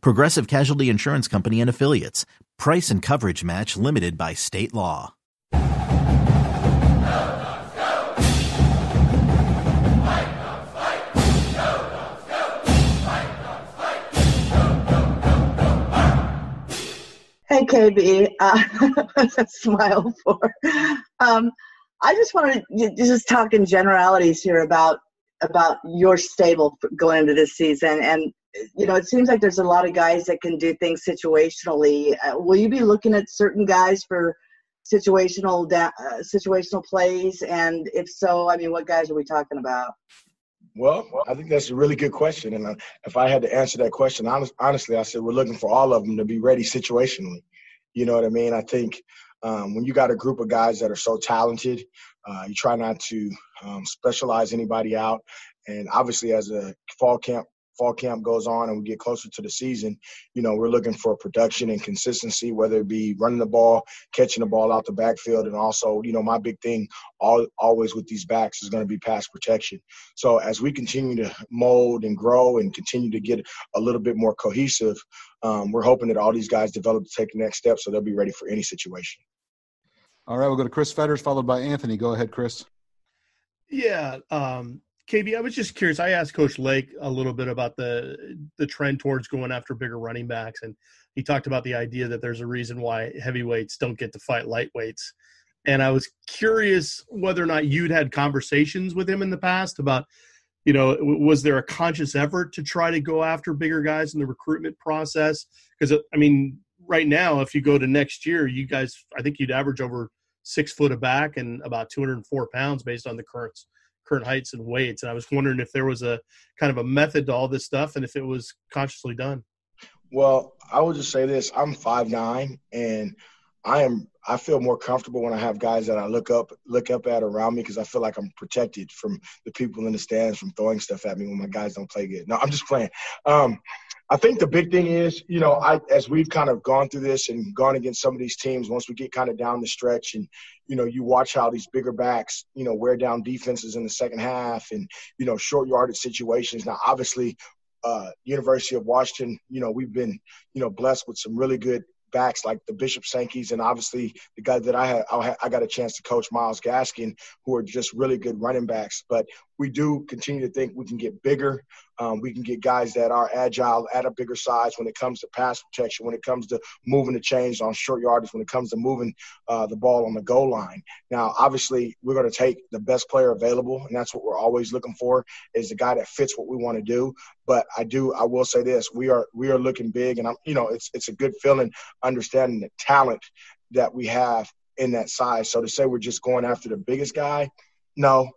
Progressive Casualty Insurance Company and Affiliates. Price and coverage match limited by state law. Hey, KB, what's that smile for? I just wanted to just talk in generalities here about your stable going into this season. And, you know, it seems like there's a lot of guys that can do things situationally. Will you be looking at certain guys for situational plays? And if so, I mean, what guys are we talking about? Well, I think that's a really good question. And if I had to answer that question, honestly, I said we're looking for all of them to be ready situationally. You know what I mean? I think when you got a group of guys that are so talented, you try not to specialize anybody out. And obviously, as a fall camp goes on and we get closer to the season, you know, we're looking for production and consistency, whether it be running the ball, catching the ball out the backfield. And also, you know, my big thing always with these backs is going to be pass protection. So as we continue to mold and grow and continue to get a little bit more cohesive, we're hoping that all these guys develop to take the next step so they'll be ready for any situation. All right, we'll go to Chris Fetters, followed by Anthony. Go ahead, Chris. Yeah, KB, I was just curious. I asked Coach Lake a little bit about the trend towards going after bigger running backs, and he talked about the idea that there's a reason why heavyweights don't get to fight lightweights. And I was curious whether or not you'd had conversations with him in the past about, you know, was there a conscious effort to try to go after bigger guys in the recruitment process? Because, I mean, right now, if you go to next year, you guys, I think you'd average over 6 foot a back and about 204 pounds based on the current heights and weights. And I was wondering if there was a kind of a method to all this stuff and if it was consciously done. Well, I would just say this. I'm 5'9", and I feel more comfortable when I have guys that I look up at around me because I feel like I'm protected from the people in the stands from throwing stuff at me when my guys don't play good. No, I'm just playing. I think the big thing is, you know, as we've kind of gone through this and gone against some of these teams, once we get kind of down the stretch and, you know, you watch how these bigger backs, you know, wear down defenses in the second half and, you know, short yardage situations. Now, obviously, University of Washington, you know, we've been, you know, blessed with some really good backs like the Bishop Sankeys and obviously the guy that I got a chance to coach, Myles Gaskin, who are just really good running backs. But we do continue to think we can get bigger. We can get guys that are agile at a bigger size when it comes to pass protection, when it comes to moving the chains on short yardage, when it comes to moving the ball on the goal line. Now, obviously, we're going to take the best player available, and that's what we're always looking for is the guy that fits what we want to do. But I will say this: we are looking big, and it's a good feeling understanding the talent that we have in that size. So to say we're just going after the biggest guy, no.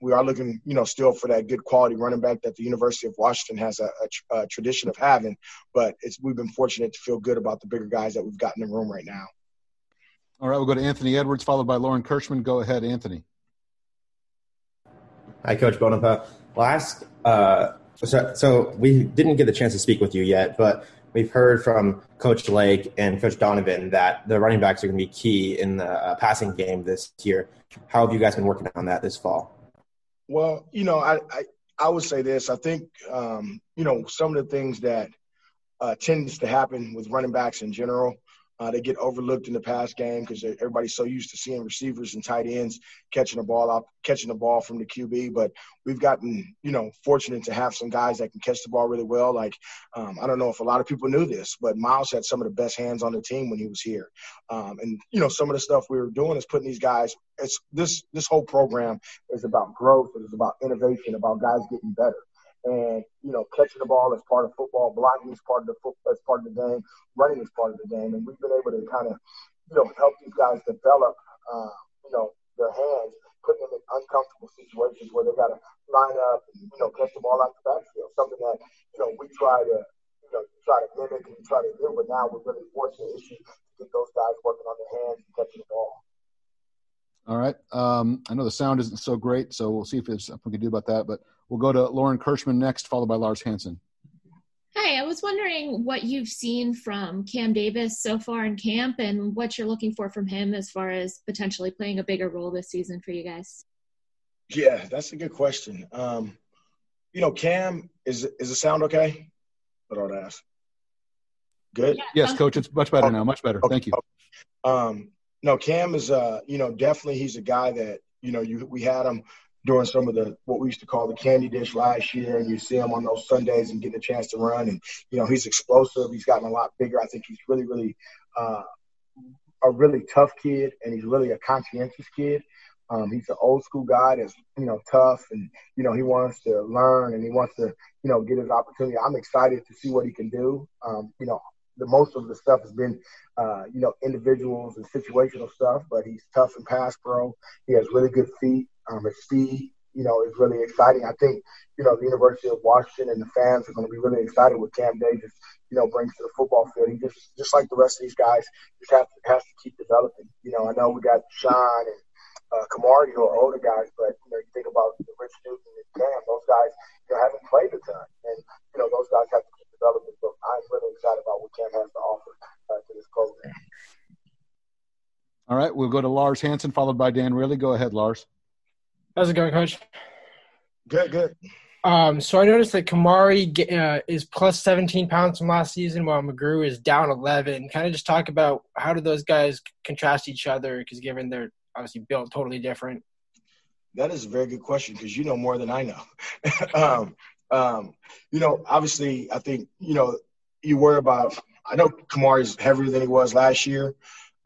We are looking, you know, still for that good quality running back that the University of Washington has a tradition of having. But we've been fortunate to feel good about the bigger guys that we've got in the room right now. All right, we'll go to Anthony Edwards, followed by Lauren Kirschman. Go ahead, Anthony. Hi, Coach Bonaparte. So we didn't get the chance to speak with you yet, but we've heard from Coach Lake and Coach Donovan that the running backs are going to be key in the passing game this year. How have you guys been working on that this fall? Well, you know, I would say this. I think, you know, some of the things that tends to happen with running backs in general, they get overlooked in the pass game because everybody's so used to seeing receivers and tight ends catching the ball from the QB. But we've gotten, you know, fortunate to have some guys that can catch the ball really well. Like, I don't know if a lot of people knew this, but Myles had some of the best hands on the team when he was here. And, you know, some of the stuff we were doing is putting these guys – this whole program is about growth. It's about innovation, about guys getting better. And, you know, catching the ball is part of football, blocking is part of the game, running is part of the game. And we've been able to kind of, you know, help these guys develop, you know, their hands, putting them in uncomfortable situations where they got to line up and, you know, catch the ball out the backfield, something that, you know, we try to, you try to mimic and try to do, but now we're really forcing the issue to get those guys working on their hands and catching the ball. All right. I know the sound isn't so great, so we'll see if there's something we can do about that. But we'll go to Lauren Kirschman next, followed by Lars Hansen. Hi, I was wondering what you've seen from Cam Davis so far in camp and what you're looking for from him as far as potentially playing a bigger role this season for you guys. Yeah, that's a good question. You know, Cam, is the sound okay? What do I ask? Good? Yeah, yes, Coach, it's much better now, much better. Okay. Thank you. No, Cam is, you know, definitely he's a guy that, you know, we had him doing some of the what we used to call the candy dish last year, and you see him on those Sundays and getting a chance to run. And, you know, he's explosive. He's gotten a lot bigger. I think he's really, really a really tough kid, and he's really a conscientious kid. He's an old school guy that's, you know, tough, and, you know, he wants to learn and he wants to, you know, get his opportunity. I'm excited to see what he can do. You know, the most of the stuff has been, you know, individuals and situational stuff, but he's tough and pass pro. He has really good feet. His speed, you know, is really exciting. I think, you know, the University of Washington and the fans are going to be really excited with Cam Davis, you know, brings to the football field. He just like the rest of these guys, just has to keep developing. You know, I know we got Sean and Kamari, who are older guys, but, you know, you think about Richard Newton and Cam, those guys, you know, haven't played a ton. And, you know, those guys have to keep developing. But I'm really excited about what Cam has to offer to this program. All right, we'll go to Lars Hansen, followed by Dan Riley. Go ahead, Lars. How's it going, Coach? Good. So I noticed that Kamari is plus 17 pounds from last season, while McGrew is down 11. Kind of just talk about how do those guys contrast each other, because given their – obviously built totally different? That is a very good question, because you know more than I know. You know, obviously, I think, you know, you worry about – I know Kamari's heavier than he was last year.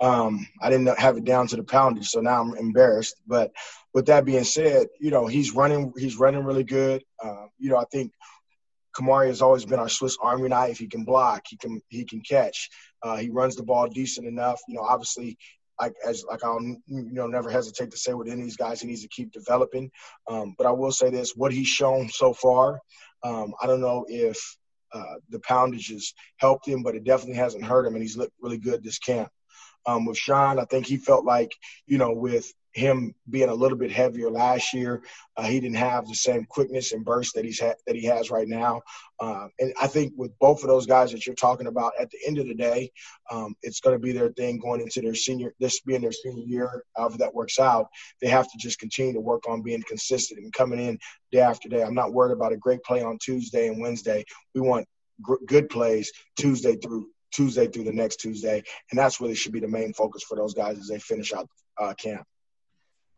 I didn't have it down to the poundage, so now I'm embarrassed. But with that being said, you know, he's running really good. You know, I think Kamari has always been our Swiss Army knife. He can block. He can catch. He runs the ball decent enough. You know, obviously – I'll, you know, never hesitate to say with any of these guys, he needs to keep developing. But I will say this, what he's shown so far, I don't know if the poundages helped him, but it definitely hasn't hurt him, and he's looked really good this camp. With Sean, I think he felt like, you know, with him being a little bit heavier last year, he didn't have the same quickness and burst that he has right now. And I think with both of those guys that you're talking about, at the end of the day, it's going to be their thing going into their senior year, however that works out. They have to just continue to work on being consistent and coming in day after day. I'm not worried about a great play on Tuesday and Wednesday. We want good plays Tuesday through the next Tuesday, and that's really should be the main focus for those guys as they finish out camp.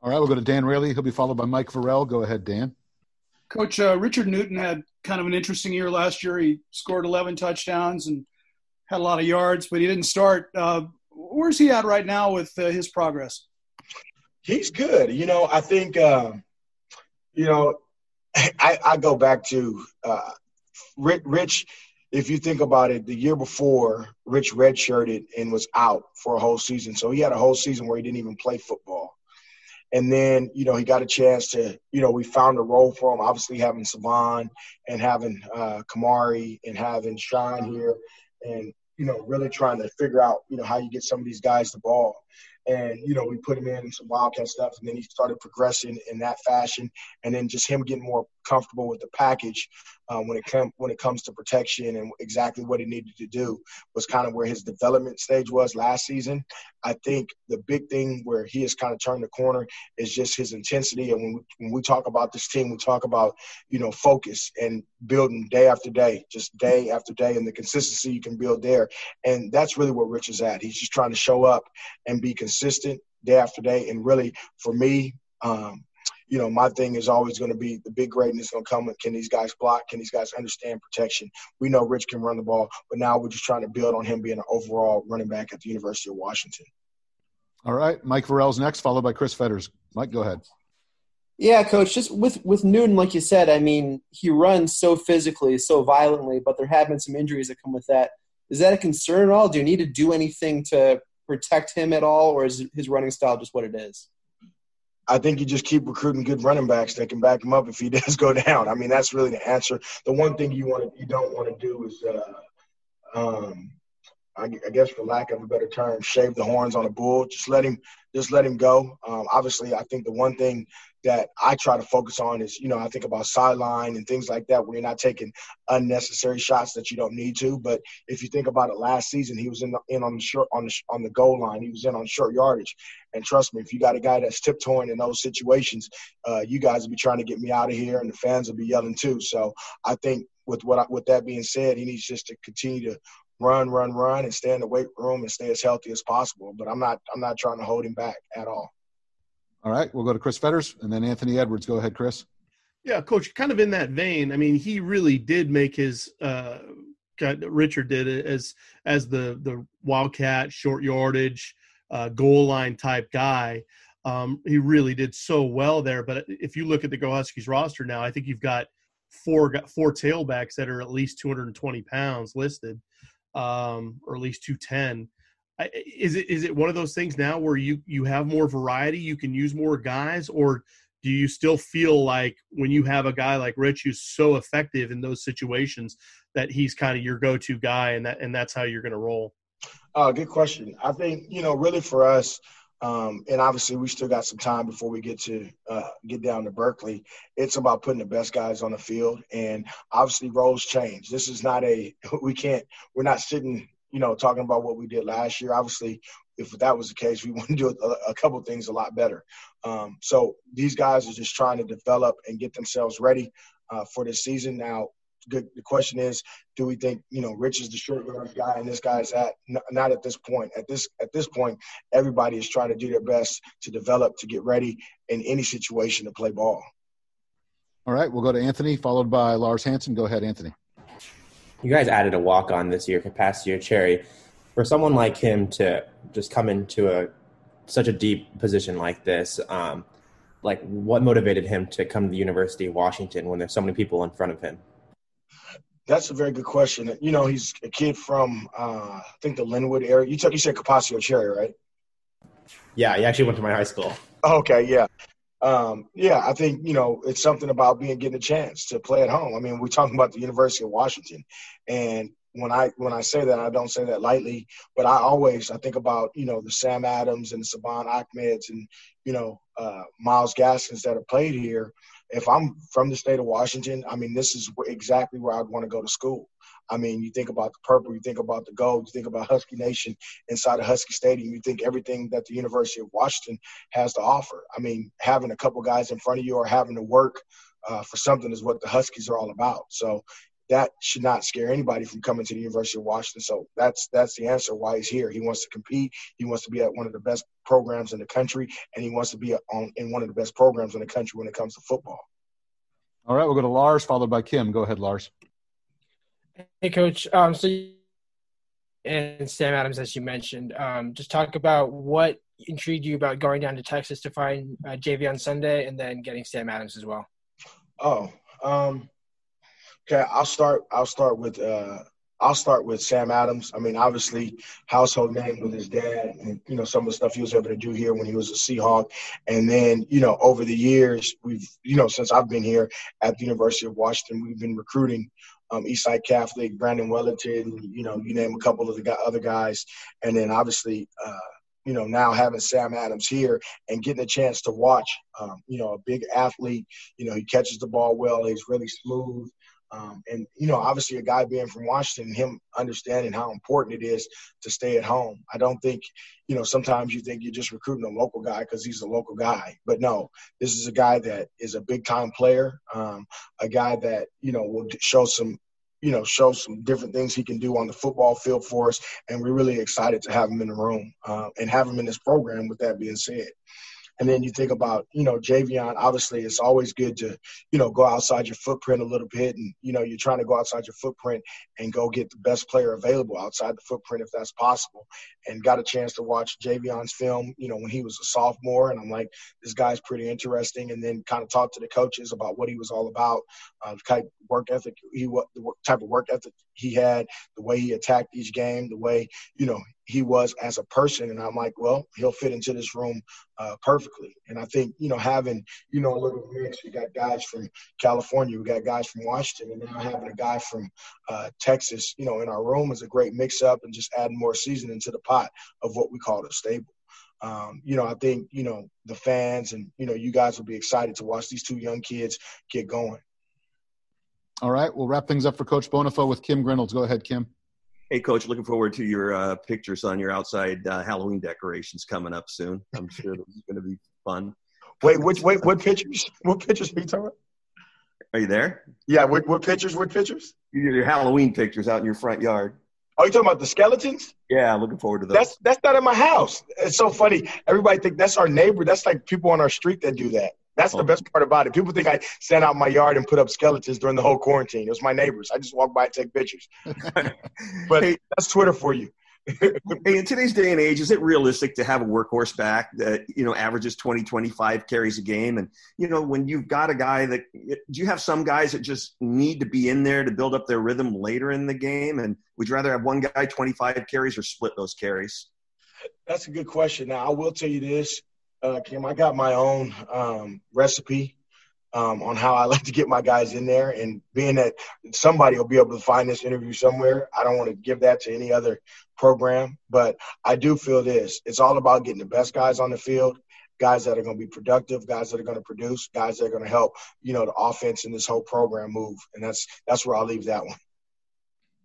All right, we'll go to Dan Raley. He'll be followed by Mike Varell. Go ahead, Dan. Coach, Richard Newton had kind of an interesting year last year. He scored 11 touchdowns and had a lot of yards, but he didn't start. Where's he at right now with his progress? He's good. You know, I think, you know, I go back to Rich. If you think about it, the year before, Rich redshirted and was out for a whole season. So he had a whole season where he didn't even play football. And then, you know, he got a chance to, you know, we found a role for him, obviously having Savon and having Kamari and having Shine here and, you know, really trying to figure out, you know, how you get some of these guys the ball. And, you know, we put him in some Wildcat stuff, and then he started progressing in that fashion. And then just him getting more comfortable with the package when it comes to protection and exactly what he needed to do was kind of where his development stage was last season. I think the big thing where he has kind of turned the corner is just his intensity. And when we talk about this team, we talk about, you know, focus and building day after day, just day after day, and the consistency you can build there. And that's really what Rich is at. He's just trying to show up and be consistent day after day. And really, for me, you know, my thing is always going to be the big greatness is going to come with, can these guys block? Can these guys understand protection? We know Rich can run the ball, but now we're just trying to build on him being an overall running back at the University of Washington. All right. Mike Varell's next, followed by Chris Fetters. Mike, go ahead. Yeah, Coach, just with Newton, like you said, I mean, he runs so physically, so violently, but there have been some injuries that come with that. Is that a concern at all? Do you need to do anything to protect him at all, or is his running style just what it is? I think you just keep recruiting good running backs that can back him up if he does go down. I mean, that's really the answer. The one thing you don't want to do is I guess for lack of a better term, shave the horns on a bull. Just let him go. Obviously, I think the one thing that I try to focus on is, you know, I think about sideline and things like that where you're not taking unnecessary shots that you don't need to. But if you think about it, last season he was on the goal line. He was in on short yardage. And trust me, if you got a guy that's tiptoeing in those situations, you guys will be trying to get me out of here, and the fans will be yelling too. So I think with that being said, he needs just to continue to run, and stay in the weight room and stay as healthy as possible. But I'm not trying to hold him back at all. All right, we'll go to Chris Fetters and then Anthony Edwards. Go ahead, Chris. Yeah, Coach, kind of in that vein, I mean, he really did make his Richard did it as the Wildcat, short yardage, goal line type guy. He really did so well there. But if you look at the Go Huskies roster now, I think you've got four tailbacks that are at least 220 pounds listed. Or at least 210. Is it one of those things now where you have more variety, you can use more guys, or do you still feel like when you have a guy like Rich who's so effective in those situations that he's kind of your go-to guy and that's how you're going to roll? Good question. I think, you know, really for us, and obviously we still got some time before we get to get down to Berkeley. It's about putting the best guys on the field, and obviously roles change. This is not we're not sitting, you know, talking about what we did last year. Obviously, if that was the case, we wouldn't do a couple things a lot better. So these guys are just trying to develop and get themselves ready for this season. Now, good. The question is, do we think, you know, Rich is the short yardage guy and this guy's not at this point. At this point, everybody is trying to do their best to develop, to get ready in any situation to play ball. All right, we'll go to Anthony, followed by Lars Hansen. Go ahead, Anthony. You guys added a walk-on this year, Capaccio Cherry. For someone like him to just come into such a deep position like this, like what motivated him to come to the University of Washington when there's so many people in front of him? That's a very good question. You know, he's a kid from, I think, the Lynnwood area. You said Capaccio Cherry, right? Yeah, he actually went to my high school. Okay, yeah. I think, you know, it's something about getting a chance to play at home. I mean, we're talking about the University of Washington. And when I say that, I don't say that lightly, but I think about, you know, the Sam Adams and the Saban Ahmeds and, you know, Myles Gaskins that have played here. If I'm from the state of Washington, I mean, this is exactly where I'd want to go to school. I mean, you think about the purple, you think about the gold, you think about Husky Nation inside of Husky Stadium, you think everything that the University of Washington has to offer. I mean, having a couple guys in front of you or having to work for something is what the Huskies are all about. So that should not scare anybody from coming to the University of Washington. So that's the answer why he's here. He wants to compete. He wants to be at one of the best programs in the country, and he wants to be in one of the best programs in the country when it comes to football. All right, we'll go to Lars, followed by Kim. Go ahead, Lars. Hey, Coach. And Sam Adams, as you mentioned, just talk about what intrigued you about going down to Texas to find Jay'Veon on Sunday and then getting Sam Adams as well. Okay, I'll start with Sam Adams. I mean, obviously, household name with his dad and, you know, some of the stuff he was able to do here when he was a Seahawk. And then, you know, over the years, since I've been here at the University of Washington, we've been recruiting Eastside Catholic, Brandon Wellington, you know, you name a couple of the other guys. And then, obviously, you know, now having Sam Adams here and getting a chance to watch, you know, a big athlete. You know, he catches the ball well. He's really smooth. And, you know, obviously a guy being from Washington, him understanding how important it is to stay at home. I don't think, you know, sometimes you think you're just recruiting a local guy because he's a local guy. But no, this is a guy that is a big-time player, a guy that, you know, will show some different things he can do on the football field for us. And we're really excited to have him in the room and have him in this program with that being said. And then you think about, you know, Jay'Veon, obviously it's always good to, you know, go outside your footprint a little bit. And, you know, you're trying to go outside your footprint and go get the best player available outside the footprint if that's possible. And got a chance to watch Jay'Veon's film, you know, when he was a sophomore. And I'm like, this guy's pretty interesting. And then kind of talk to the coaches about what he was all about, the type of work ethic he had, the way he attacked each game, the way, you know, he was as a person. And I'm like, well, he'll fit into this room perfectly. And I think, you know, having, you know, a little mix, we got guys from California, we got guys from Washington, and now having a guy from Texas, you know, in our room is a great mix up and just adding more seasoning to the pot of what we call the stable. You know, I think, you know, the fans and, you know, you guys will be excited to watch these two young kids get going. All right, we'll wrap things up for Coach Bonifaux with Kim Grinnells. Go ahead, Kim. Hey, Coach, looking forward to your pictures on your outside Halloween decorations coming up soon. I'm sure that's going to be fun. Wait, what pictures? What pictures are you talking about? Are you there? Yeah, what pictures? Your Halloween pictures out in your front yard. Are you talking about the skeletons? Yeah, looking forward to those. That's not in my house. It's so funny. Everybody think that's our neighbor. That's like people on our street that do that. That's the best part about it. People think I sat out in my yard and put up skeletons during the whole quarantine. It was my neighbors. I just walked by and take pictures. But hey, that's Twitter for you. In today's day and age, is it realistic to have a workhorse back that, you know, averages 20, 25 carries a game? And, you know, when you've got a guy that – do you have some guys that just need to be in there to build up their rhythm later in the game? And would you rather have one guy 25 carries or split those carries? That's a good question. Now, I will tell you this. Kim, I got my own recipe on how I like to get my guys in there. And being that somebody will be able to find this interview somewhere, I don't want to give that to any other program. But I do feel this. It's all about getting the best guys on the field, guys that are going to be productive, guys that are going to produce, guys that are going to help, you know, the offense and this whole program move. And that's where I'll leave that one.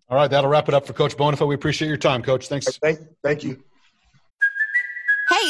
All right, that'll wrap it up for Coach Bonifaux. We appreciate your time, Coach. Thanks. Thank you. Hey,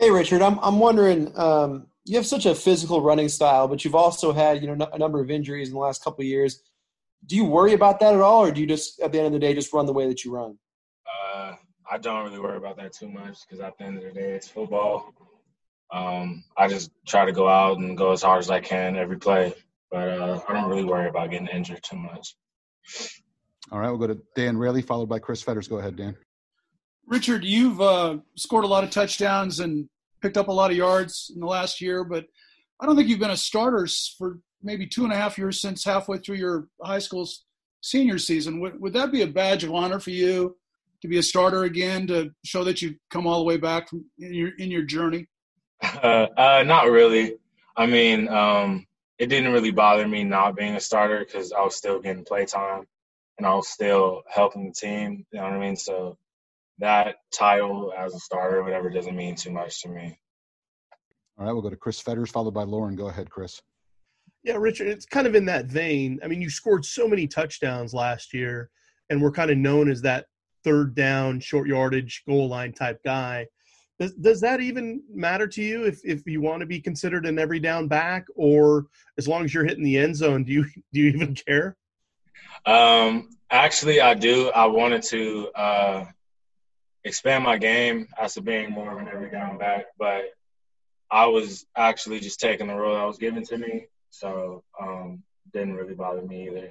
Hey, Richard, I'm wondering, you have such a physical running style, but you've also had, you know, a number of injuries in the last couple of years. Do you worry about that at all, or do you just, at the end of the day, just run the way that you run? I don't really worry about that too much because at the end of the day, it's football. I just try to go out and go as hard as I can every play, but I don't really worry about getting injured too much. All right, we'll go to Dan Raley, followed by Chris Fetters. Go ahead, Dan. Richard, you've scored a lot of touchdowns and picked up a lot of yards in the last year, but I don't think you've been a starter for maybe 2.5 years since halfway through your high school senior season. Would that be a badge of honor for you to be a starter again, to show that you've come all the way back from in your journey? Not really. I mean, it didn't really bother me not being a starter because I was still getting play time and I was still helping the team, you know what I mean? So that title as a starter, whatever, doesn't mean too much to me. All right, we'll go to Chris Fetters, followed by Lauren. Go ahead, Chris. Yeah, Richard, it's kind of in that vein. I mean, you scored so many touchdowns last year, and we're kind of known as that third down, short yardage, goal line type guy. Does that even matter to you if you want to be considered an every down back, or as long as you're hitting the end zone, do you even care? Actually, I do. I wanted to expand my game as to being more of an every down back, but I was actually just taking the role that was given to me, so didn't really bother me either.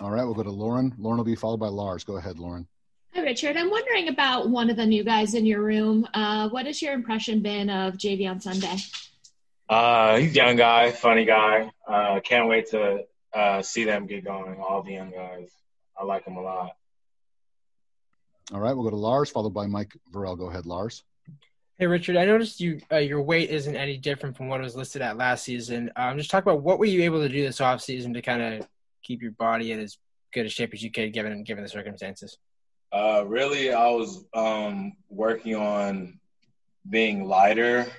All right, we'll go to Lauren. Lauren will be followed by Lars. Go ahead, Lauren. Hi, Richard. I'm wondering about one of the new guys in your room. What has your impression been of Jay'Veon on Sunday? He's a young guy, funny guy. Can't wait to see them get going, all the young guys. I like them a lot. All right, we'll go to Lars, followed by Mike Varell. Go ahead, Lars. Hey, Richard, I noticed you your weight isn't any different from what it was listed at last season. Just talk about what were you able to do this offseason to kind of keep your body in as good a shape as you could given the circumstances? Really, I was working on being lighter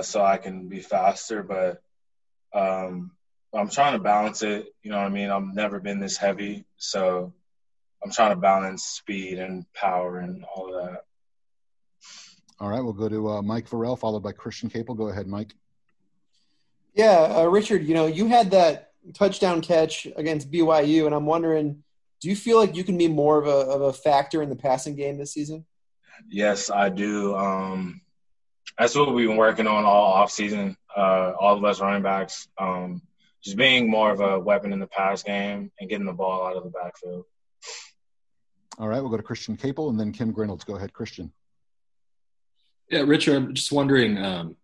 so I can be faster, but I'm trying to balance it. You know what I mean? I've never been this heavy, so – I'm trying to balance speed and power and all of that. All right, we'll go to Mike Varell, followed by Christian Capel. Go ahead, Mike. Yeah, Richard, you know, you had that touchdown catch against BYU, and I'm wondering, do you feel like you can be more of a factor in the passing game this season? Yes, I do. That's what we've been working on all offseason, all of us running backs, just being more of a weapon in the pass game and getting the ball out of the backfield. All right, we'll go to Christian Capel and then Kim Grinnells. Go ahead, Christian. Yeah, Richard, I'm just wondering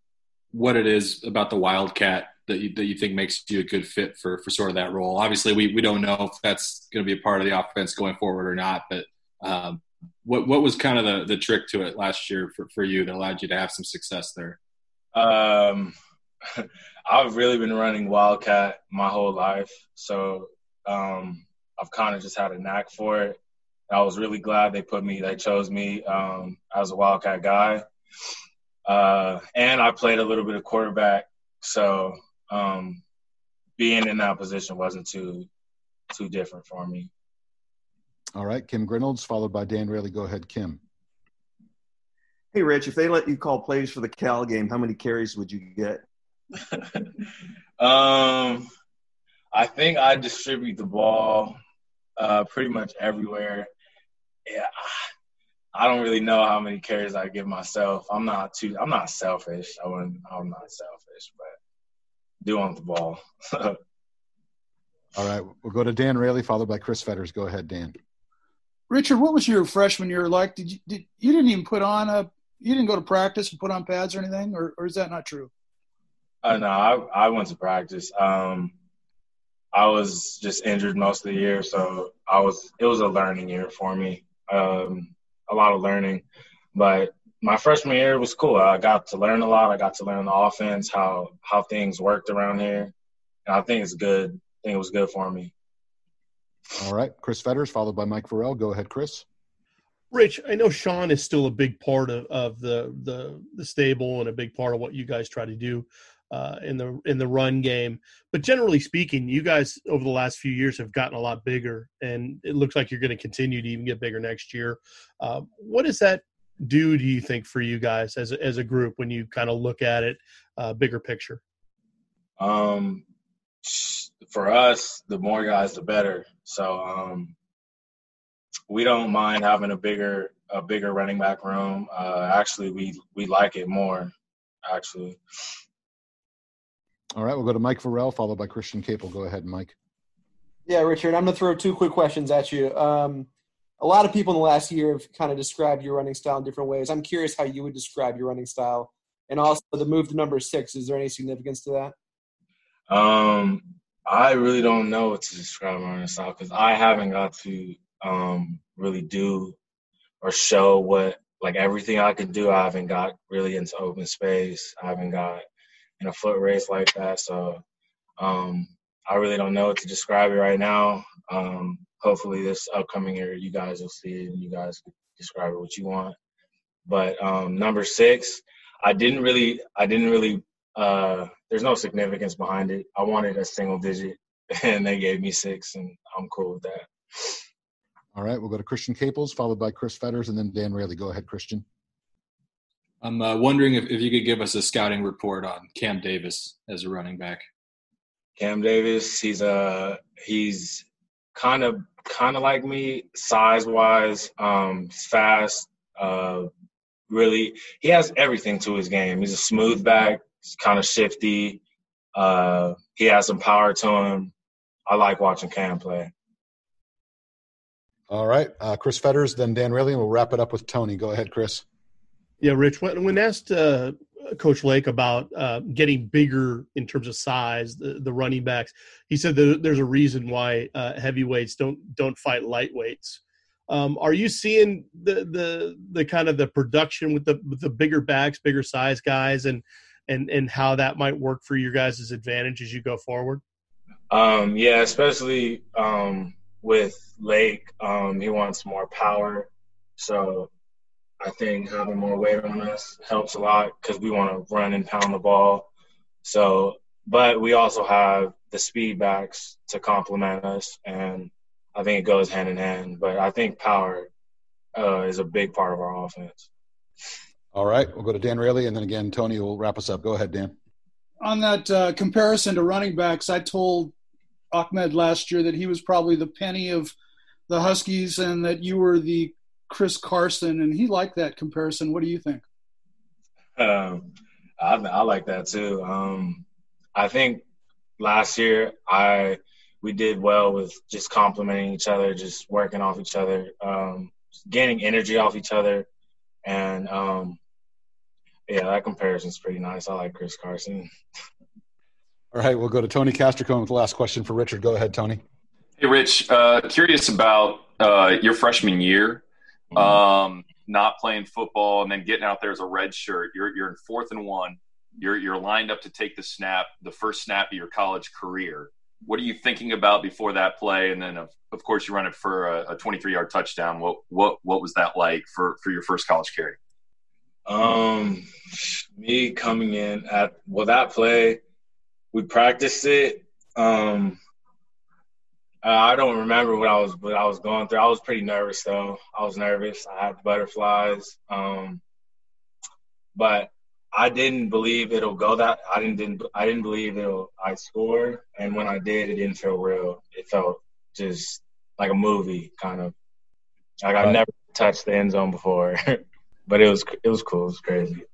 what it is about the Wildcat that you think makes you a good fit for sort of that role. Obviously, we don't know if that's going to be a part of the offense going forward or not, but what was kind of the trick to it last year for you that allowed you to have some success there? I've really been running Wildcat my whole life, so I've kind of just had a knack for it. I was really glad they chose me as a Wildcat guy. And I played a little bit of quarterback, so being in that position wasn't too different for me. All right, Kim Grinnells, followed by Dan Raley. Go ahead, Kim. Hey, Rich, if they let you call plays for the Cal game, how many carries would you get? I think I distribute the ball pretty much everywhere. Yeah, I don't really know how many carries I give myself. I'm not selfish. I'm not selfish, but I do want the ball. All right, we'll go to Dan Raley, followed by Chris Fetters. Go ahead, Dan. Richard, what was your freshman year like? You didn't even put on you didn't go to practice and put on pads or anything, or is that not true? No, I went to practice. I was just injured most of the year, so it was a learning year for me. A lot of learning, but my freshman year was cool. I got to learn a lot. I got to learn the offense, how things worked around here, and I think it's good. I think it was good for me. All right, Chris Fetters, followed by Mike Farrell. Go ahead, Chris. Rich, I know Sean is still a big part of the stable and a big part of what you guys try to do in the run game. But generally speaking, you guys over the last few years have gotten a lot bigger, and it looks like you're going to continue to even get bigger next year. What does that do you think, for you guys as a group when you kind of look at it bigger picture? For us, the more guys, the better. So we don't mind having a bigger running back room. Actually, we like it more, actually. All right, we'll go to Mike Farrell, followed by Christian Capel. Go ahead, Mike. Yeah, Richard, I'm going to throw two quick questions at you. A lot of people in the last year have kind of described your running style in different ways. I'm curious how you would describe your running style. And also the move to number 6, is there any significance to that? I really don't know what to describe my running style because I haven't got to really do or show what everything I could do. I haven't got really into open space. I haven't got in a foot race like that. So I really don't know what to describe it right now. Hopefully this upcoming year you guys will see it and you guys can describe it what you want. But number 6, I didn't really there's no significance behind it. I wanted a single digit, and they gave me 6, and I'm cool with that. All right, we'll go to Christian Capels, followed by Chris Fetters, and then Dan Raley. Go ahead, Christian. I'm wondering if you could give us a scouting report on Cam Davis as a running back. Cam Davis, he's kind of like me, size-wise, fast. Really, he has everything to his game. He's a smooth back. He's kind of shifty. He has some power to him. I like watching Cam play. All right. Chris Fetters, then Dan Raley, and we'll wrap it up with Tony. Go ahead, Chris. Yeah, Rich, when asked Coach Lake about getting bigger in terms of size, the running backs, he said that there's a reason why heavyweights don't fight lightweights. Are you seeing the kind of the production with the bigger backs, bigger size guys, and how that might work for your guys' advantage as you go forward? Yeah, especially with Lake, he wants more power. So I think having more weight on us helps a lot because we want to run and pound the ball. So, but we also have the speed backs to complement us, and I think it goes hand in hand. But I think power is a big part of our offense. All right, we'll go to Dan Raley, and then again, Tony will wrap us up. Go ahead, Dan. On that comparison to running backs, I told Ahmed last year that he was probably the penny of the Huskies and that you were the Chris Carson, and he liked that comparison. What do you think? I like that too. I think last year we did well with just complimenting each other, just working off each other, gaining energy off each other. And, yeah, that comparison's pretty nice. I like Chris Carson. All right, we'll go to Tony Castricone with the last question for Richard. Go ahead, Tony. Hey, Rich, curious about your freshman year, not playing football and then getting out there as a red shirt. You're in 4th and 1. You're lined up to take the snap, the first snap of your college career. What are you thinking about before that play? And then, of course, you run it for a 23-yard touchdown. What was that like for your first college carry? Me coming in that play, we practiced it. I don't remember what I was going through. I was pretty nervous though. I was nervous. I had butterflies. But I didn't believe it'll go that. I didn't believe it'll. I scored, and when I did, it didn't feel real. It felt just like a movie kind of. Like I've never touched the end zone before, but it was cool. It was crazy.